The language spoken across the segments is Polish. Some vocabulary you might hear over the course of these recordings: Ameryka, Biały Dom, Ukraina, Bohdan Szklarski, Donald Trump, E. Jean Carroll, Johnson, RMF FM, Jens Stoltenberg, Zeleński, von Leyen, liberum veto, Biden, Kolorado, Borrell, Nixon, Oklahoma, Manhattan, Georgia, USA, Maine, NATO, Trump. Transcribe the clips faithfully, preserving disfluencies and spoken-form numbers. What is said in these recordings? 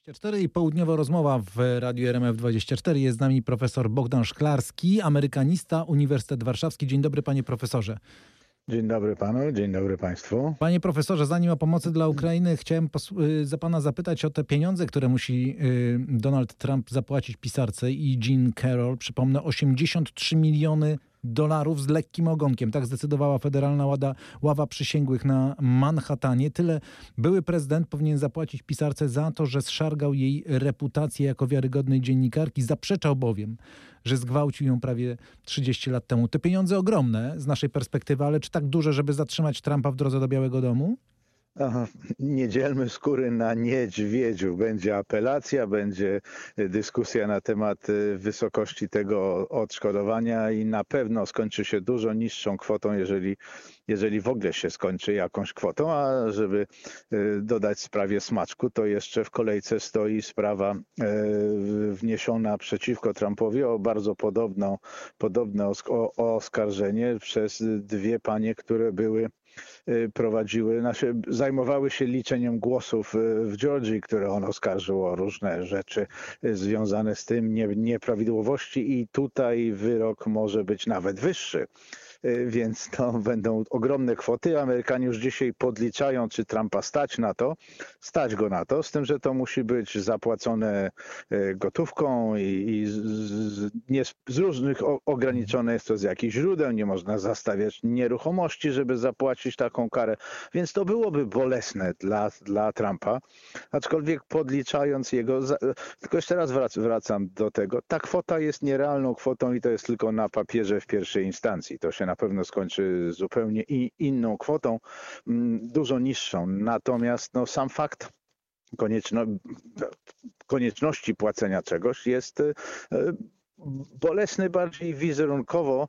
dwadzieścia cztery i południowa rozmowa w Radiu R M F dwadzieścia cztery. Jest z nami profesor Bohdan Szklarski, amerykanista, Uniwersytet Warszawski. Dzień dobry, panie profesorze. Dzień dobry panu, dzień dobry państwu. Panie profesorze, zanim o pomocy dla Ukrainy, chciałem za pana zapytać o te pieniądze, które musi Donald Trump zapłacić pisarce E. Jean Carroll. Przypomnę, osiemdziesiąt trzy miliony dolarów z lekkim ogonkiem. Tak zdecydowała federalna łada, ława przysięgłych na Manhattanie. Tyle były prezydent powinien zapłacić pisarce za to, że zszargał jej reputację jako wiarygodnej dziennikarki. Zaprzeczał bowiem, że zgwałcił ją prawie trzydzieści lat temu. Te pieniądze ogromne z naszej perspektywy, ale czy tak duże, żeby zatrzymać Trumpa w drodze do Białego Domu? Aha, nie dzielmy skóry na niedźwiedziu. Będzie apelacja, będzie dyskusja na temat wysokości tego odszkodowania i na pewno skończy się dużo niższą kwotą, jeżeli, jeżeli w ogóle się skończy jakąś kwotą. A żeby dodać sprawie smaczku, to jeszcze w kolejce stoi sprawa wniesiona przeciwko Trumpowi o bardzo podobną, podobne oskarżenie przez dwie panie, które były prowadziły, znaczy zajmowały się liczeniem głosów w Georgii, które on oskarżył o różne rzeczy związane z tym, nie, nieprawidłowości i tutaj wyrok może być nawet wyższy. Więc to będą ogromne kwoty. Amerykanie już dzisiaj podliczają, czy Trumpa stać na to, stać go na to, z tym, że to musi być zapłacone gotówką i, i z, z, nie, z różnych o, ograniczone jest to z jakichś źródeł, nie można zastawiać nieruchomości, żeby zapłacić taką karę, więc to byłoby bolesne dla, dla Trumpa, aczkolwiek podliczając jego, za, tylko jeszcze raz wrac, wracam do tego, ta kwota jest nierealną kwotą i to jest tylko na papierze w pierwszej instancji, to się na pewno skończy zupełnie inną kwotą, dużo niższą. Natomiast no, sam fakt konieczno, konieczności płacenia czegoś jest bolesny bardziej wizerunkowo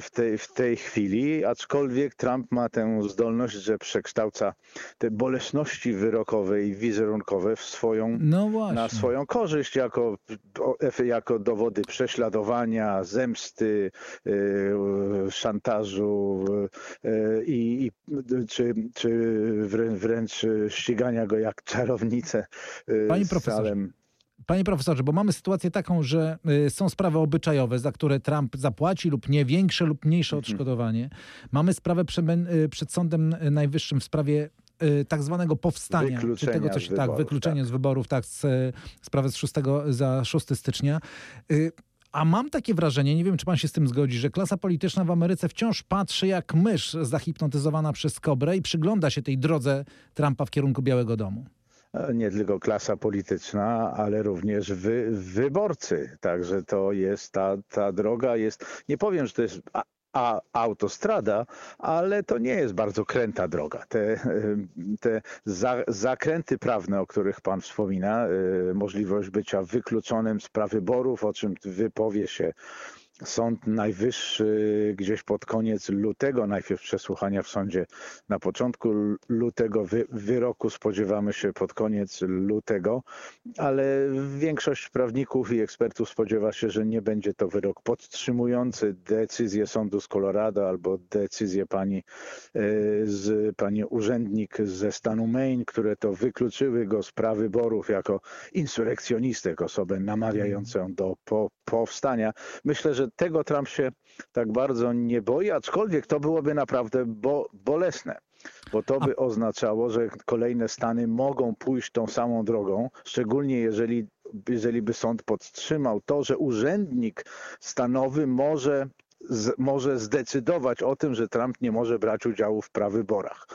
w tej, w tej chwili, aczkolwiek Trump ma tę zdolność, że przekształca te bolesności wyrokowe i wizerunkowe w swoją, no na swoją korzyść, jako, jako dowody prześladowania, zemsty, szantażu i, i, czy, czy wręcz ścigania go jak czarownicę. Panie profesorze. Panie profesorze, bo mamy sytuację taką, że są sprawy obyczajowe, za które Trump zapłaci lub nie, większe lub mniejsze odszkodowanie. Mamy sprawę przed Sądem Najwyższym w sprawie tak zwanego powstania, wykluczenia czy tego coś, wyborów, tak, wykluczenia tak. z wyborów, tak, z, sprawę z szóstego, za szóstego stycznia. A mam takie wrażenie, nie wiem czy pan się z tym zgodzi, że klasa polityczna w Ameryce wciąż patrzy jak mysz zahipnotyzowana przez kobrę i przygląda się tej drodze Trumpa w kierunku Białego Domu. Nie tylko klasa polityczna, ale również wy, wyborcy. Także to jest, ta, ta droga jest, nie powiem, że to jest a, a, autostrada, ale to nie jest bardzo kręta droga. Te, te za, zakręty prawne, o których pan wspomina, możliwość bycia wykluczonym z prawyborów, o czym wypowie się Sąd Najwyższy gdzieś pod koniec lutego, najpierw przesłuchania w sądzie na początku lutego, wy, wyroku spodziewamy się pod koniec lutego, ale większość prawników i ekspertów spodziewa się, że nie będzie to wyrok podtrzymujący decyzję sądu z Kolorado albo decyzję pani, z, pani urzędnik ze stanu Maine, które to wykluczyły go z prawyborów jako insurekcjonistę, osobę namawiającą do po, powstania. Myślę, że tego Trump się tak bardzo nie boi, aczkolwiek to byłoby naprawdę bo, bolesne, bo to by oznaczało, że kolejne stany mogą pójść tą samą drogą, szczególnie jeżeli, jeżeli by sąd podtrzymał to, że urzędnik stanowy może... Z, może zdecydować o tym, że Trump nie może brać udziału w prawyborach.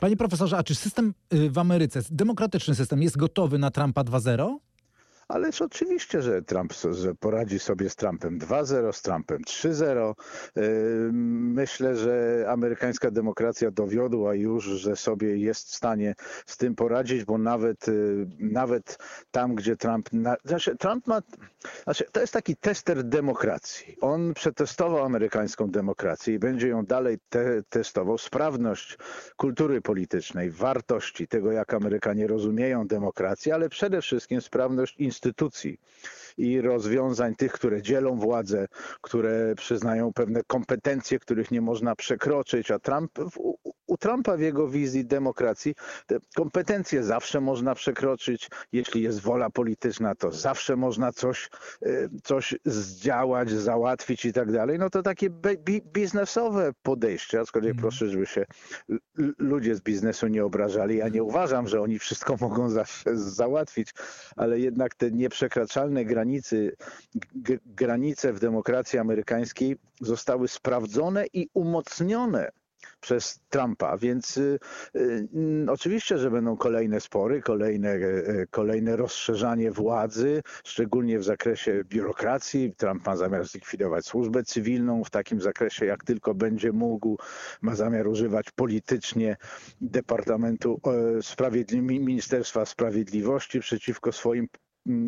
Panie profesorze, a czy system w Ameryce, demokratyczny system jest gotowy na Trumpa dwa zero? Ależ oczywiście, że Trump że poradzi sobie z Trumpem dwa zero, z Trumpem trzy zero. Myślę, że amerykańska demokracja dowiodła już, że sobie jest w stanie z tym poradzić, bo nawet, nawet tam, gdzie Trump... Znaczy, Trump ma... Znaczy, to jest taki tester demokracji. On przetestował amerykańską demokrację i będzie ją dalej te, testował. Sprawność kultury politycznej, wartości tego, jak Amerykanie rozumieją demokrację, ale przede wszystkim sprawność instytucji. instytucji i rozwiązań tych, które dzielą władzę, które przyznają pewne kompetencje, których nie można przekroczyć, a Trump w, u, Trumpa w jego wizji demokracji. Te kompetencje zawsze można przekroczyć. Jeśli jest wola polityczna, to zawsze można coś, coś zdziałać, załatwić i tak dalej. No to takie biznesowe podejście. Aczkolwiek mm. proszę, żeby się ludzie z biznesu nie obrażali. Ja nie uważam, że oni wszystko mogą zawsze załatwić, ale jednak te nieprzekraczalne granicy, granice w demokracji amerykańskiej zostały sprawdzone i umocnione przez Trumpa, więc y, y, oczywiście, że będą kolejne spory, kolejne, y, kolejne rozszerzanie władzy, szczególnie w zakresie biurokracji. Trump ma zamiar zlikwidować służbę cywilną w takim zakresie, jak tylko będzie mógł. Ma zamiar używać politycznie Departamentu y, Sprawiedli- Ministerstwa Sprawiedliwości przeciwko swoim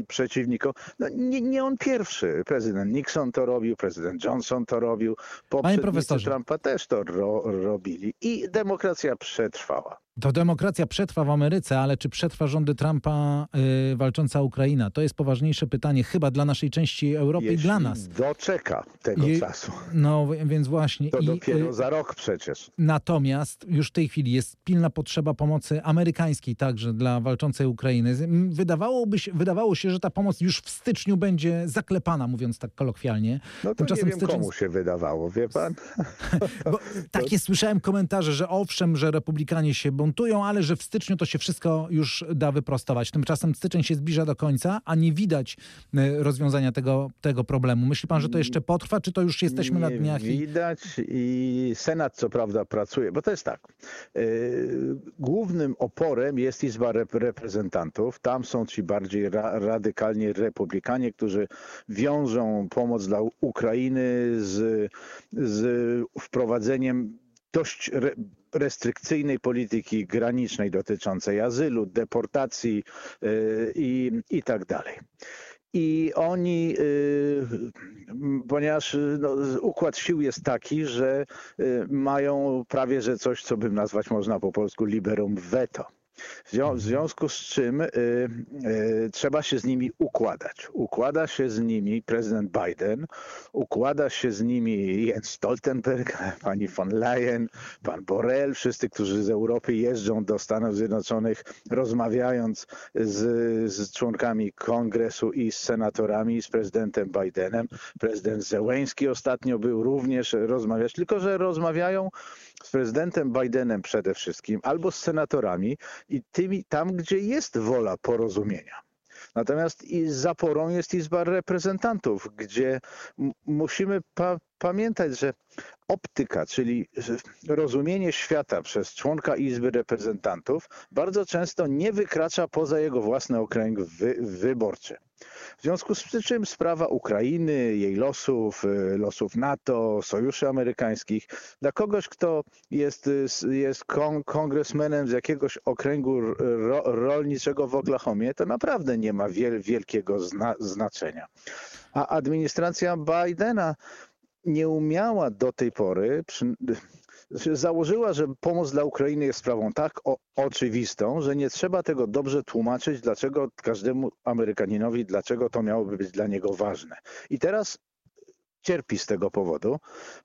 przeciwniko. No, nie, nie on pierwszy. Prezydent Nixon to robił, prezydent Johnson to robił, poprzednicy Trumpa też to ro, robili i demokracja przetrwała. To demokracja przetrwa w Ameryce, ale czy przetrwa rządy Trumpa y, walcząca Ukraina? To jest poważniejsze pytanie chyba dla naszej części Europy Jeśli i dla nas. doczeka tego I, czasu. No więc właśnie. To I, dopiero za rok przecież. Natomiast już w tej chwili jest pilna potrzeba pomocy amerykańskiej także dla walczącej Ukrainy. Wydawałoby się, wydawało się, że ta pomoc już w styczniu będzie zaklepana, mówiąc tak kolokwialnie. No to Tymczasem nie wiem, styczeń... komu się wydawało, wie pan? Bo takie to... słyszałem komentarze, że owszem, że republikanie się buntują, ale że w styczniu to się wszystko już da wyprostować. Tymczasem styczeń się zbliża do końca, a nie widać rozwiązania tego, tego problemu. Myśli pan, że to jeszcze potrwa, czy to już jesteśmy na dniach? Nie widać i Senat co prawda pracuje, bo to jest tak. Głównym oporem jest Izba Reprezentantów. Tam są ci bardziej ra- radykalni republikanie, którzy wiążą pomoc dla Ukrainy z, z wprowadzeniem dość re- restrykcyjnej polityki granicznej dotyczącej azylu, deportacji yy, i, i tak dalej. I oni, yy, ponieważ no, układ sił jest taki, że yy, mają prawie że coś, co bym nazwać można po polsku liberum veto. W związku z czym y, y, trzeba się z nimi układać. Układa się z nimi prezydent Biden, układa się z nimi Jens Stoltenberg, pani von Leyen, pan Borrell, wszyscy, którzy z Europy jeżdżą do Stanów Zjednoczonych, rozmawiając z, z członkami kongresu i z senatorami, z prezydentem Bidenem. Prezydent Zeleński ostatnio był również rozmawiać, tylko że rozmawiają z prezydentem Bidenem przede wszystkim, albo z senatorami i tymi tam, gdzie jest wola porozumienia. Natomiast i zaporą jest Izba Reprezentantów, gdzie m- musimy pa- pamiętać, że optyka, czyli rozumienie świata przez członka Izby Reprezentantów bardzo często nie wykracza poza jego własny okręg wy- wyborczy. W związku z czym sprawa Ukrainy, jej losów, losów NATO, sojuszy amerykańskich, dla kogoś, kto jest, jest kon- kongresmenem z jakiegoś okręgu ro- rolniczego w Oklahomie, to naprawdę nie ma wiel- wielkiego zna- znaczenia. A administracja Bidena nie umiała do tej pory, przy, założyła, że pomoc dla Ukrainy jest sprawą tak o, oczywistą, że nie trzeba tego dobrze tłumaczyć, dlaczego każdemu Amerykaninowi, dlaczego to miałoby być dla niego ważne. I teraz cierpi z tego powodu,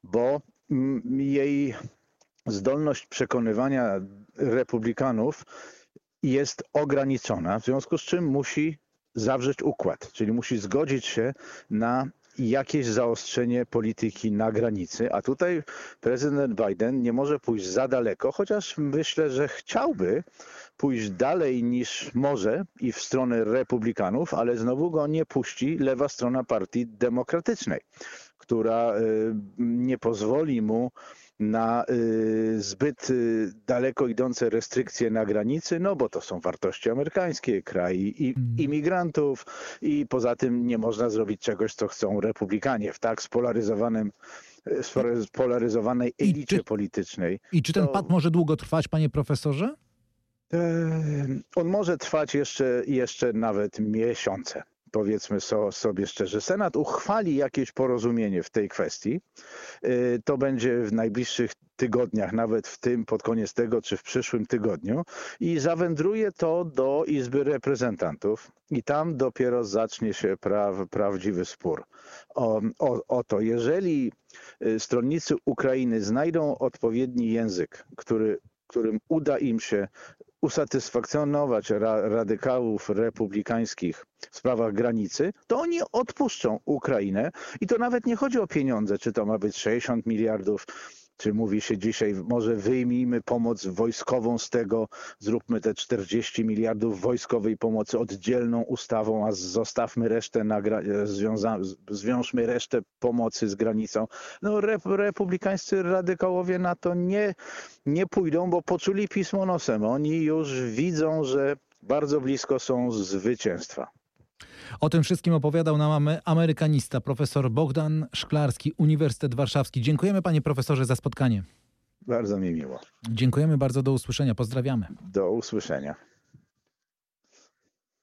bo m, jej zdolność przekonywania republikanów jest ograniczona, w związku z czym musi zawrzeć układ, czyli musi zgodzić się na jakieś zaostrzenie polityki na granicy, a tutaj prezydent Biden nie może pójść za daleko, chociaż myślę, że chciałby pójść dalej niż może i w stronę republikanów, ale znowu go nie puści lewa strona partii demokratycznej, która nie pozwoli mu na y, zbyt y, daleko idące restrykcje na granicy, no bo to są wartości amerykańskie, kraj i, imigrantów i poza tym nie można zrobić czegoś, co chcą republikanie w tak spolaryzowanym spolaryzowanej elicie I czy, politycznej. I czy ten to... pad może długo trwać, panie profesorze? Yy, on może trwać jeszcze, jeszcze nawet miesiące. Powiedzmy sobie szczerze, Senat uchwali jakieś porozumienie w tej kwestii. To będzie w najbliższych tygodniach, nawet w tym, pod koniec tego czy w przyszłym tygodniu i zawędruje to do Izby Reprezentantów i tam dopiero zacznie się pra- prawdziwy spór o, o, o to. Jeżeli stronnicy Ukrainy znajdą odpowiedni język, który którym uda im się usatysfakcjonować ra- radykałów republikańskich w sprawach granicy, to oni odpuszczą Ukrainę i to nawet nie chodzi o pieniądze, czy to ma być sześćdziesiąt miliardów, czy mówi się dzisiaj, może wyjmijmy pomoc wojskową z tego, zróbmy te czterdzieści miliardów wojskowej pomocy oddzielną ustawą, a zostawmy resztę, na gra- związa- zwiążmy resztę pomocy z granicą. No rep- republikańscy radykałowie na to nie, nie pójdą, bo poczuli pismo nosem. Oni już widzą, że bardzo blisko są zwycięstwa. O tym wszystkim opowiadał nam amerykanista, profesor Bohdan Szklarski, Uniwersytet Warszawski. Dziękujemy panie profesorze za spotkanie. Bardzo mi miło. Dziękujemy bardzo, do usłyszenia, pozdrawiamy. Do usłyszenia.